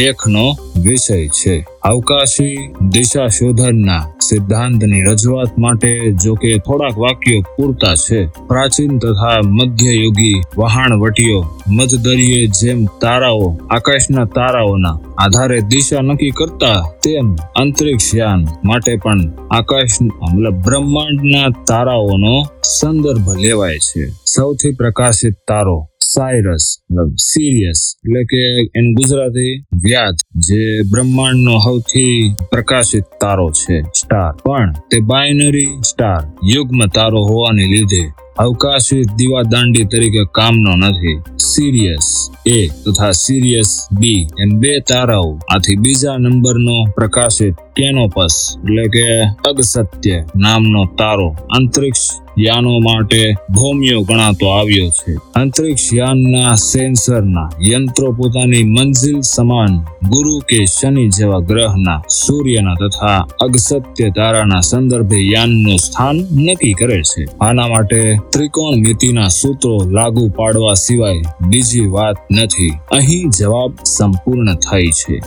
લેખનો વિષય છે. અવકાશી દિશા શોધનના સિદ્ધાંતની રજૂઆત માટે જો કે થોડાક વાક્યો પૂરતા છે. પ્રાચીન તથા મધ્યયુગી વહાણવટીઓ મધદરિયે જેમ તારાઓ આકાશના તારાઓના આધારે દિશા નક્કી કરતા, તેમ અંતરિક્ષયાન માટે પણ આકાશ બ્રહ્માંડના તારાઓનો સંદર્ભ લેવાય છે. સૌથી પ્રકાશિત તારો સાયરસ સિરિયસ એટલે કે એન ગુજરાતી વ્યાત, જે બ્રહ્માંડનો સૌથી પ્રકાશિત તારો છે સ્ટાર, પણ તે બાઇનરી સ્ટાર યુગ્મ તારો હોવાને લીધે અવકાશી દીવાદાંડી તરીકે કામનો નથી. સિરિયસ એ તથા સિરિયસ બી એમ બે તારાઓ આથી બીજા નંબરનો પ્રકાશિત કેનોપસ એટલે કે અગસત્ય નામનો તારો અંતરિક્ષ યાનો માટે ભૌમ્યો ગણાતો આવ્યો છે. અંતરિક્ષ યાનના સેન્સરના યંત્રો પોતાની મંજિલ સમાન ગુરુ કે શનિ જેવા ગ્રહના, સૂર્યના તથા અગસત્ય તારાના સંદર્ભે યાનનું સ્થાન નક્કી કરે છે. આના માટે ત્રિકોણમિતિના સૂત્રો લાગુ પાડવા સિવાય બીજી વાત નથી. અહીં જવાબ સંપૂર્ણ થાય છે.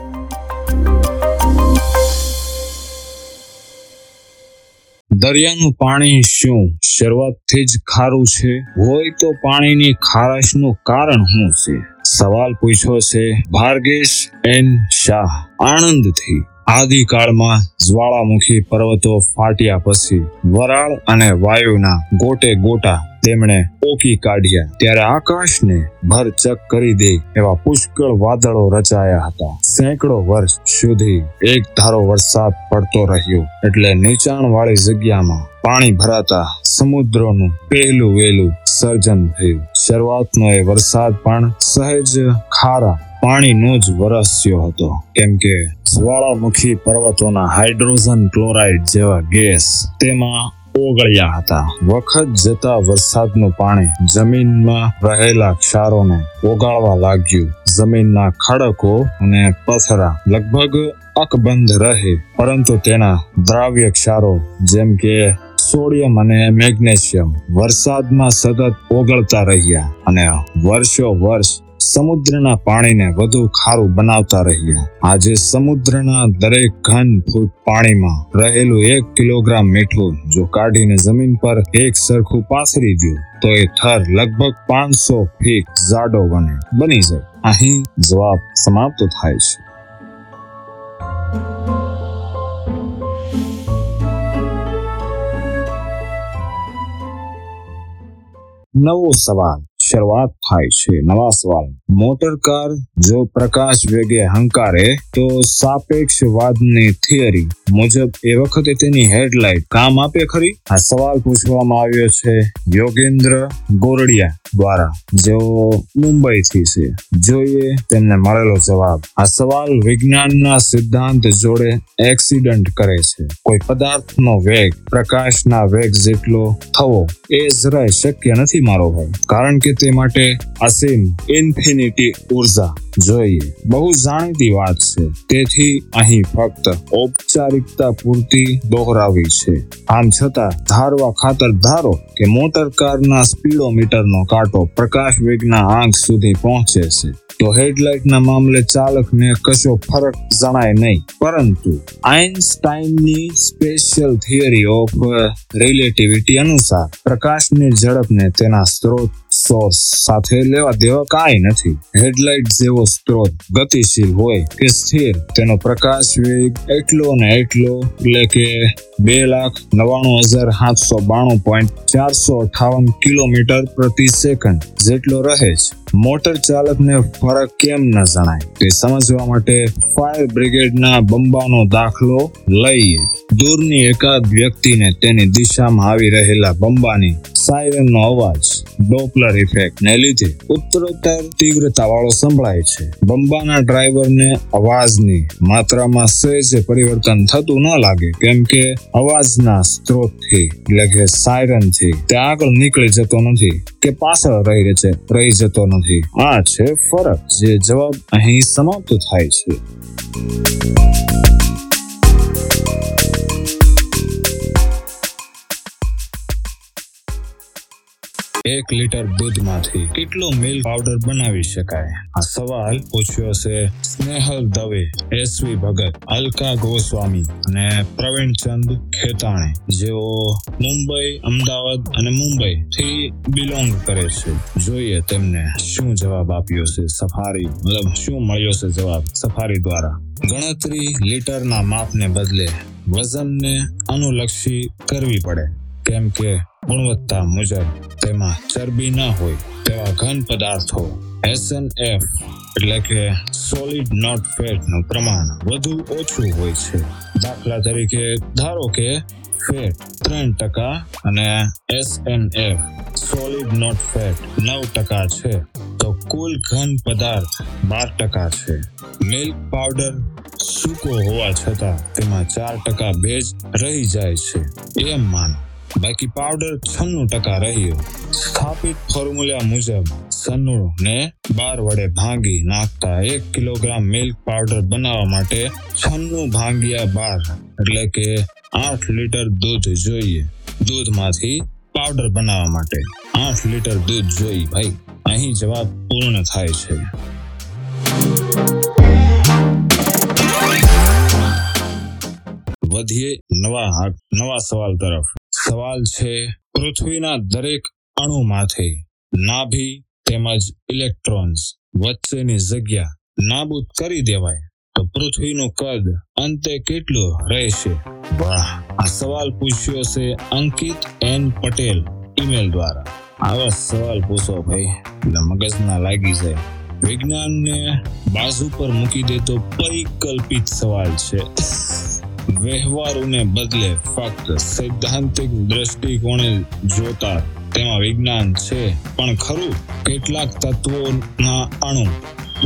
દરિયાનું પાણી શું શરૂઆતથી જ ખારું છે? હોય તો પાણીની ખારાશનું કારણ શું છે? સવાલ પૂછ્યો છે ભાર્ગેશ એન શાહ આણંદથી. આદિકાળમાં જ્વાળામુખી પર્વતો ફાટ્યા પછી વરાળ અને વાયુના ગોટે ગોટા તેમણે ઓકી કાઢ્યા ત્યારે આકાશને ભરચક કરી દે એવા પુષ્કળ વાદળો રચાયા હતા. સેંકડો વર્ષ સુધી એક ધારો વરસાદ પડતો રહ્યો એટલે નીચાણવાળી જગ્યામાં પાણી ભરાતા સમુદ્રોનું પહેલું વહેલું સર્જન થયું. શરૂઆતનો એ વરસાદ પણ સહેજ ખારા પાણીનો જ વરસ્યો હતો, કેમ કે જ્વાળામુખી પર્વતોના હાઇડ્રોજન ક્લોરાઇડ જેવા ગેસ તેમાં ઓગળ્યા હતા. વખત જતા વરસાદનું પાણી જમીનમાં રહેલા ક્ષારોને ઓગાળવા લાગ્યું. જમીનના ખડકો અને પથરા લગભગ અકબંધ રહે, પરંતુ તેના દ્રાવ્ય ક્ષારો જેમ કે સોડિયમ અને મેગ્નેશિયમ વરસાદમાં સતત ઓગળતા રહ્યા અને વર્ષો વર્ષ સમુદ્રના પાણીને વધુ ખારું બનાવતા રહ્યા. આજે સમુદ્રના દરેક ઘન ફૂટ પાણીમાં રહેલું 1 કિલોગ્રામ મીઠું જો કાઢીને જમીન પર એક સરખું પાથરી દો તો એ થર લગભગ 500 ફીટ જાડો બની જાય. અહીં જવાબ સમાપ્ત થાય છે. નવો સવાલ શરૂઆત થાય છે. નવા સવાલ મોટરકાર જો પ્રકાશ વેગે હંકારે તો સાપેક્ષવાદની થિયરી મુજબ એ વખતે તેની હેડલાઇટ કામ આપે ખરી? આ સવાલ પૂછવામાં આવ્યો છે યોગેન્દ્ર ગોરડિયા દ્વારા, જેઓ મુંબઈથી છે. જોઈએ તેમને મળેલો જવાબ. આ સવાલ વિજ્ઞાનના સિદ્ધાંત જોડે એક્સિડન્ટ કરે છે. કોઈ પદાર્થનો વેગ પ્રકાશના વેગ જેટલો થવો એ જરાય શક્ય નથી મારો ભાઈ, કારણ કે તે માટે અસીમ ઇન્ફિનિટી ઉર્જા જોઈએ. બહુ જાણીતી વાત છે, તેથી અહીં ફક્ત ઔપચારિકતા પૂરતી દોહરાવી છે. આમ છતાં ધારવા ખાતર ધારો કે મોટરકારના સ્પીડોમીટરનો કાંટો પ્રકાશ વેગના આંક સુધી પહોંચે છે તો હેડલાઇટના મામલે ચાલકને કશો ફરક જણાય નહીં, પરંતુ આઇન્સ્ટાઇનની સ્પેશિયલ થિયરી ઓફ રિલેટિવિટી અનુસાર પ્રકાશની ઝડપને તેના સ્ત્રોત સોસ સાથે લેવા દેવા કાંઈ નથી. હેડલાઇટ જેવો સ્ત્રોત ગતિશીલ હોય કે સ્થિર, તેનો પ્રકાશ વેગ એટલો ને એટલો, એટલે કે 2,99,792.458 કિલોમીટર પ્રતિ સેકન્ડ જેટલો રહે છે. મોટર ચાલકને ફરક કેમ ન જણાય તે સમજવા માટે ફાયર બ્રિગેડના બંબાનો દાખલો લઈએ. દૂરની એકાદ વ્યક્તિને તેની દિશામાં આવી રહેલા બંબાની સાયરનનો અવાજ ડોપલર ઇફેક્ટને લીધે ઉત્તરોત્તર તીવ્રતાવાળો સંભળાય છે. બંબાના ડ્રાઈવરને અવાજની માત્રામાં સહેજે પરિવર્તન થતું ન લાગે, કેમ કે અવાજના સ્ત્રોતથી એટલે કે સાયરનથી તે આગળ નીકળી જતો નથી કે પાછળ રહી જતો નથી. આ છે ફરક, જે જવાબ અહીં સમાપ્ત થાય છે. એક લિટર દૂધમાંથી કેટલો મિલ્ક પાવડર બનાવી શકાય? આ સવાલ પૂછ્યો છે સ્નેહલ દવે, એસવી ભગત, અલકા ગોસ્વામી અને પ્રવીણચંદ ખેતાણે, જેઓ મુંબઈ, અમદાવાદ અને મુંબઈ થી બિલોંગ કરે છે. જોઈએ તેમને શું જવાબ આપ્યો છે સફારી, મતલબ શું મળ્યો છે જવાબ સફારી દ્વારા. ગણતરી લિટરના માપને બદલે વજનને અનુલક્ષી કરવી પડે, કેમ કે ગુણવત્તા મુજબ તેમાં ચરબી ના હોય તેવા ઘન પદાર્થો SNF એટલે કે સોલિડ નોટ ફેટનું પ્રમાણ વધુ ઓછું હોય છે. દાખલા તરીકે ધારો કે ફેટ 3% અને SNF સોલિડ નોટ ફેટ 9% છે, તો કુલ ઘન પદાર્થ 12% છે. મિલ્ક પાવડર સૂકો હોવા છતાં તેમાં 4% ભેજ રહી જાય છે, એમ માનો. બાકી પાવડર 96% રહ્યો. સ્થાપિત ફોર્મ્યુલા મુજબ 96 ને 12 વડે ભાંગી નાખતા 1 કિલોગ્રામ મિલ્ક પાવડર બનાવવા માટે 96 ભાગ્યા 12 એટલે કે 8 લિટર દૂધ જોઈએ. દૂધમાંથી પાવડર બનાવવા માટે 8 લિટર દૂધ જોઈએ ભાઈ. અહીં જવાબ પૂર્ણ થાય છે. વધીએ નવા સવાલ તરફ. સવાલ છે પૃથ્વીના દરેક અણુમાંથી નાભી તેમજ ઇલેક્ટ્રોન્સ વચ્ચેની જગ્યા નાબૂદ કરી દેવાય તો પૃથ્વીનું કદ અંતે કેટલું રહેશે? વાહ, આ સવાલ પૂછ્યો છે અંકિત N પટેલ ઈમેલ દ્વારા. આવા સવાલ પૂછો ભાઈ, મગજના લાગી જાય. વિજ્ઞાનને બાજુ પર મૂકી દેતો પરિકલ્પિત સવાલ છે. વ્યવહારોને બદલે ફક્ત સૈદ્ધાંતિક દ્રષ્ટિકોણે જોતા તેમાં વિજ્ઞાન છે, પણ ખરું? કેટલાક તત્વોના અણુ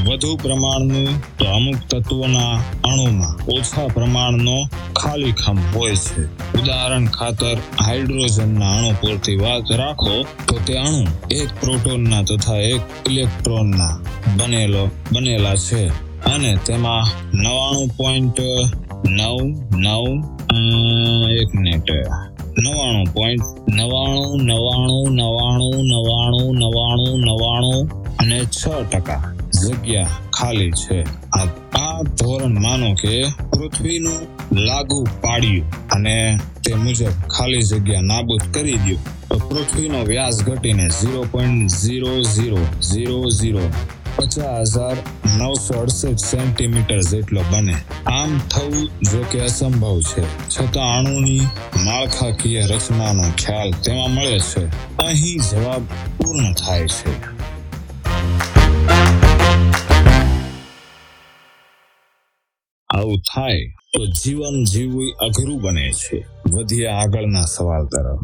વધુ પ્રમાણનું તો અમુક તત્વોના અણુમાં ઓછા પ્રમાણનો ખાલી ખમ હોય છે. ઉદાહરણ ખાતર હાઇડ્રોજનના અણુ પૂરતી વાત રાખો તો તે અણુ 1 પ્રોટોનના તથા 1 ઇલેક્ટ્રોનના બનેલા છે અને તેમાં 99.9999999999 અને 6% જગ્યા ખાલી છે. આ ધોરણ માનો કે પૃથ્વીનું લાગુ પાડ્યું અને તે મુજબ ખાલી જગ્યા નાબૂદ કરી દો તો પૃથ્વીનો વ્યાસ ઘટીને 0.00050,968 સેન્ટીમીટર જેટલો બને. આમ થવું જો કે અસંભવ છે, છતાં અણુની માળખાકીય રચનાનો ખ્યાલ તેમાં મળે છે. અહીં જવાબ પૂર્ણ થાય છે. આવું થાય તો જીવન જીવવું અઘરું બને છે. વધ્યા આગળના સવાલ તરફ.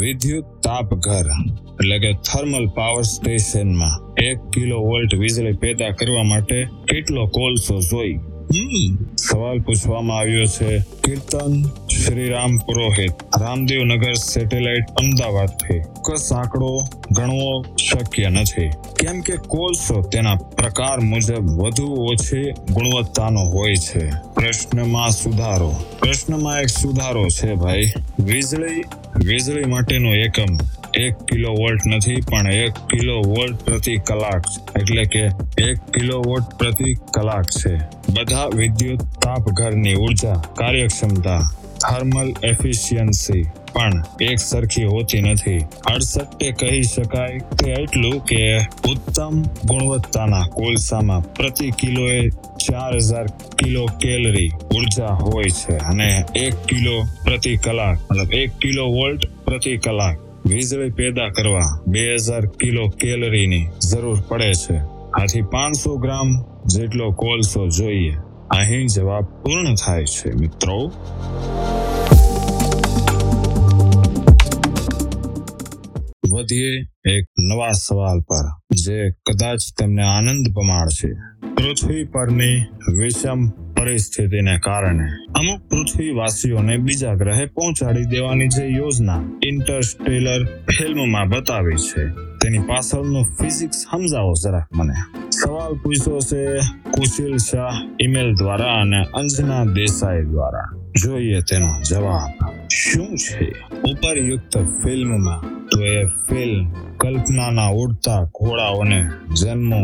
વિદ્યુત તાપઘર એટલે કે થર્મલ પાવર સ્ટેશનમાં 1 કિલોવોલ્ટ વીજળી પેદા કરવા માટે કેટલો કોલસો જોઈ? સવાલ પૂછવામાં આવ્યો છે કીર્તન શ્રીરામ પુરોહિત, રામદેવનગર સેટેલાઇટ, અમદાવાદથી. ચોક્કસ આંકડો ગણવો શક્ય નથી, કેમ કે કોલસો તેના પ્રકાર મુજબ વધુ ઓછી ગુણવત્તાનો હોય છે. પ્રશ્નમાં એક સુધારો છે ભાઈ. વીજળી માટેનો એકમ 1 કિલોવોલ્ટ નથી, પણ 1 કિલોવોલ્ટ પ્રતિ કલાક એટલે કે 1 કિલોવોટ પ્રતિ કલાક છે. બધા વિદ્યુત તાપઘરની ઉર્જા કાર્યક્ષમતા, થર્મલ એફિશિયન્સી પણ એક સરખી હોતી નથી। અડસટ્ટે કહી શકાય કે એટલું કે ઉત્તમ ગુણવત્તાના કોલસામાં પ્રતિ કિલોએ 4000 કિલો કેલરી ઊર્જા હોય છે અને 1 કિલો પ્રતિ કલાક મતલબ 1 કિલો વોલ્ટ પ્રતિ કલાક વીજળી પેદા કરવા 2000 કિલો કેલરીની જરૂર પડે છે। આથી 500 ગ્રામ જેટલો કોલસો જોઈએ। અહીં જવાબ પૂર્ણ થાય છે મિત્રો। વધીએ એક નવા સવાલ પર જે કદાચ તમને આનંદ પમાડશે। પૃથ્વી પરની વિષમ પરિસ્થિતિને કારણે અમુક પૃથ્વીવાસીઓને બીજા ગ્રહે પહોંચાડી દેવાની જે યોજના ઇન્ટરસ્ટેલર ફિલ્મમાં બતાવી છે તેની પાછળનો ફિઝિક્સ સમજાવો જરાક મને। સવાલ પૂછ્યો છે કુશિલ શાહ ઈમેલ દ્વારા અને અંજના દેસાઈ દ્વારા। જોઈએ તેનો જવાબ શું છે। ઉપરયુક્ત ફિલ્મમાં તો એ ફિલ્મ કલ્પનાના ઉડતા ઘોડાઓને જન્મો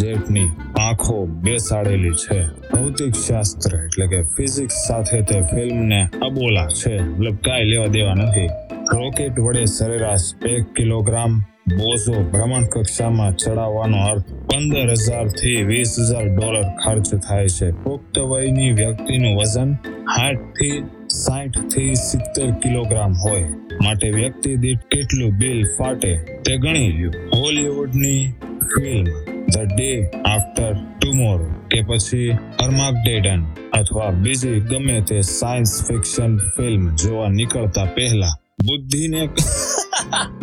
જેટની આંખો બેસાડેલી છે। ભૌતિક શાસ્ત્ર એટલે કે ફિઝિક્સ સાથે તે ફિલ્મને અબોલા છે, મતલબ કાંઈ લેવા દેવા નથી। રોકેટ વડે સરેરાશ 1 કિલોગ્રામ બોઝો ભ્રમણ કક્ષામાં ચડાવવાનો અર્થ $15,000 થી $20,000 ખર્ચ થાય છે। પુખ્ત વયની વ્યક્તિનું વજન 60 થી 70 કિલોગ્રામ હોય માટે વ્યક્તિ દીઠ કેટલું બિલ ફાટે તે ગણી લ્યો। હોલિવૂડની film The Day After Tomorrow કે પછી Armageddon અથવા બીજી ગમે તે સાયન્સ ફિક્શન ફિલ્મ જોવા નીકળતા પહેલા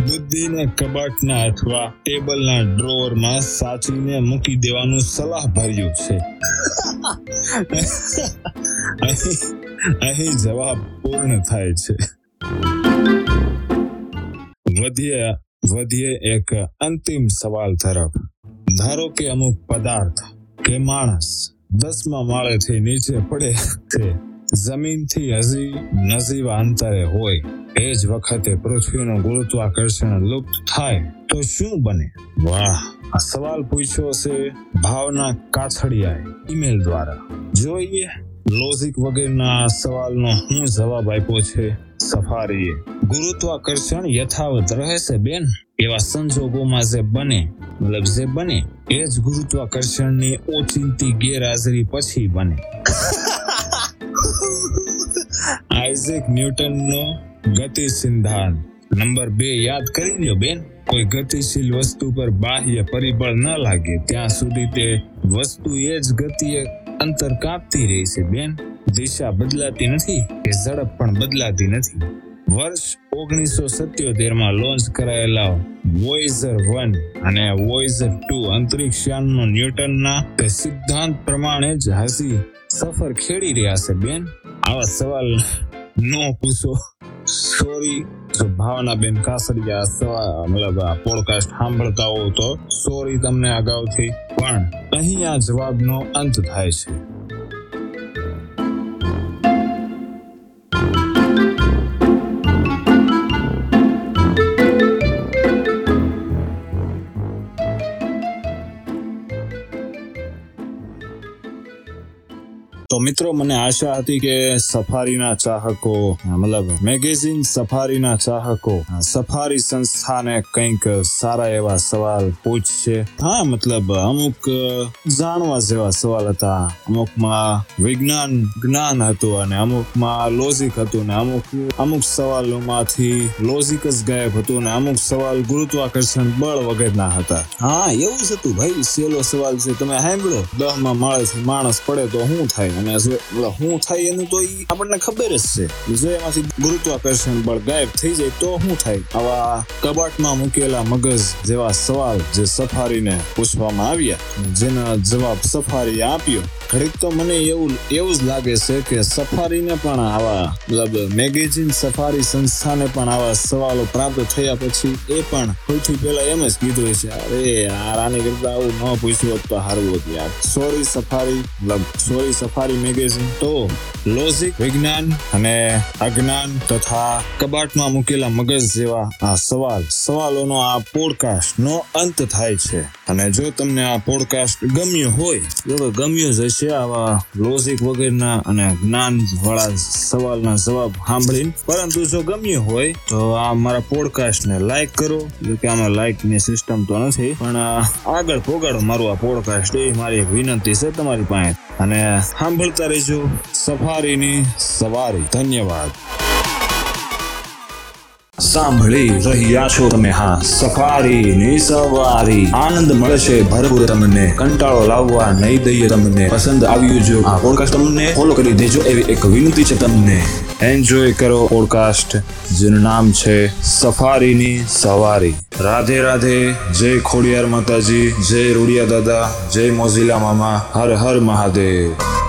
બુદ્ધિને કબાટના અથવા ટેબલના ડ્રોવરમાં સાચવીને મૂકી દેવાનું સલાહભર્યું છે। અહીં જવાબ પૂર્ણ થાય છે। વધીએ એક અંતિમ સવાલ તરફ। ધારો કે અમુક પદાર્થ કે માણસ 10મા માળેથી નીચે પડે છે, જમીનથી હજી નજીવા અંતરે હોય એ જ વખતે પૃથ્વીનું ગુરુત્વાકર્ષણ લુપ્ત થાય તો શું બને। વાહ, આ સવાલ પૂછ્યો છે ભાવના કાછડિયાએ ઈમેલ દ્વારા। જોઈએ લોજિક વગેરેના સવાલનો હું જવાબ આપ્યો છે સફારીએ। ગુરુત્વાકર્ષણ યથાવત રહે છે બેન, એવા સંજોગોમાં જે બને એ જ ગુરુત્વાકર્ષણની ઓચિંતી ગેરહાજરી પછી બને। આઇઝેક ન્યૂટનનો ગતિ સિદ્ધાંત નંબર 2 યાદ કરી લો બેન। કોઈ ગતિશીલ વસ્તુ પર બાહ્ય પરિબળ ન લાગે ત્યાં સુધી તે વસ્તુ એ જ ગતિએ અંતર કાપતી રહે છે બેન। દિશા બદલાતી નથી કે ઝડપ પણ બદલાતી નથી। વર્ષ 1977માં લોન્ચ કરાયેલા વોયેજર 1 અને વોયેજર 2 અંતરિક્ષયાનનો ન્યૂટનના તે સિદ્ધાંત પ્રમાણે જ હજી સફર ખેડી રહ્યા છે બેન। આવા સવાલ નો પૂછો, સોરી। જો ભાવનાબેન કાસડિયા પોડકાસ્ટ સાંભળતા હો તો સોરી તમને અગાઉથી, પણ અહીં આ જવાબનો અંત થાય છે। તો મિત્રો, મને આશા હતી કે સફારીના ચાહકો મેગેઝિન સફારીના ચાહકો સફારી સંસ્થાને કંઈક સારા એવા સવાલ પૂછશે। હા, અમુક જાણવા જેવા સવાલ હતા, અમુકમાં જ્ઞાન હતું અને અમુકમાં લોજિક હતું ને અમુક સવાલોમાંથી લોજિક જ ગાયબ હતું ને અમુક સવાલ ગુરુત્વાકર્ષણ બળ વગેરેના હતા। હા, એવું જ હતું ભાઈ। સહેલો સવાલ છે, તમે સાંભળો। 10મા માળેથી માણસ પડે તો શું થાય અને શું થાય એનું તો આપણને ખબર જ છે। જો એમાંથી ગુરુત્વાકર્ષણ બળ ગાયબ થઈ જાય તો શું થાય। આવા કબાટમાં મૂકેલા મગજ જેવા સવાલ જે સફારીને પૂછવામાં આવ્યા, જેનો જવાબ સફારીએ આપ્યો। ઘડીક તો મને એવું જ લાગે છે કે સફારીને પણ આવા મેગેઝિન સફારી સંસ્થાને પણ આવા સવાલો પ્રાપ્ત થયા પછી એ પણ સૌથી પહેલા એમ જ કીધું છે, અરે યાર આની કરતા આવું ન પૂછવું હોત તો સારું હતું યાર। Sorry safari, sorry safari magazine. તો લોજિક, વિજ્ઞાન અને અજ્ઞાન તથા કબાટમાં મૂકેલા મગજ જેવા આ સવાલોનો આ પોડકાસ્ટનો અંત થાય છે। અને જો તમને આ પોડકાસ્ટ ગમ્યો હોય, ગમ્યો જ હશે છે આવા લોજિક વગેરેના અને જ્ઞાન વાળા સવાલના જવાબ સાંભળીને. પરંતુ જો ગમ્યું હોય તો આ મારા પોડકાસ્ટને લાઈક કરો, જોકે આમાં લાઈકની સિસ્ટમ તો નથી, પણ આગળ પોગાડો મારું આ પોડકાસ્ટ, એ મારી વિનંતી છે તમારી પાસે. અને સાંભળતા રહેજો સફારીની સવારી. ધન્યવાદ. સાંભળી રહ્યા છો તમે હા સફારીની સવારી. આનંદ મળશે ભરપૂર. તમને કંટાળો લાવવા નહીં દઈએ. તમને પસંદ આવ્યું જો આ પોડકાસ્ટ, તમને ફોલો કરી દેજો એવી એક વિનંતી છે. તમને એન્જોય કરો પોડકાસ્ટ જેનું નામ છે સફારીની સવારી. રાધે રાધે. જય ખોડિયાર માતાજી. જય રૂડિયા દાદા. જય મોઝીલા મામા. હર હર મહાદેવ.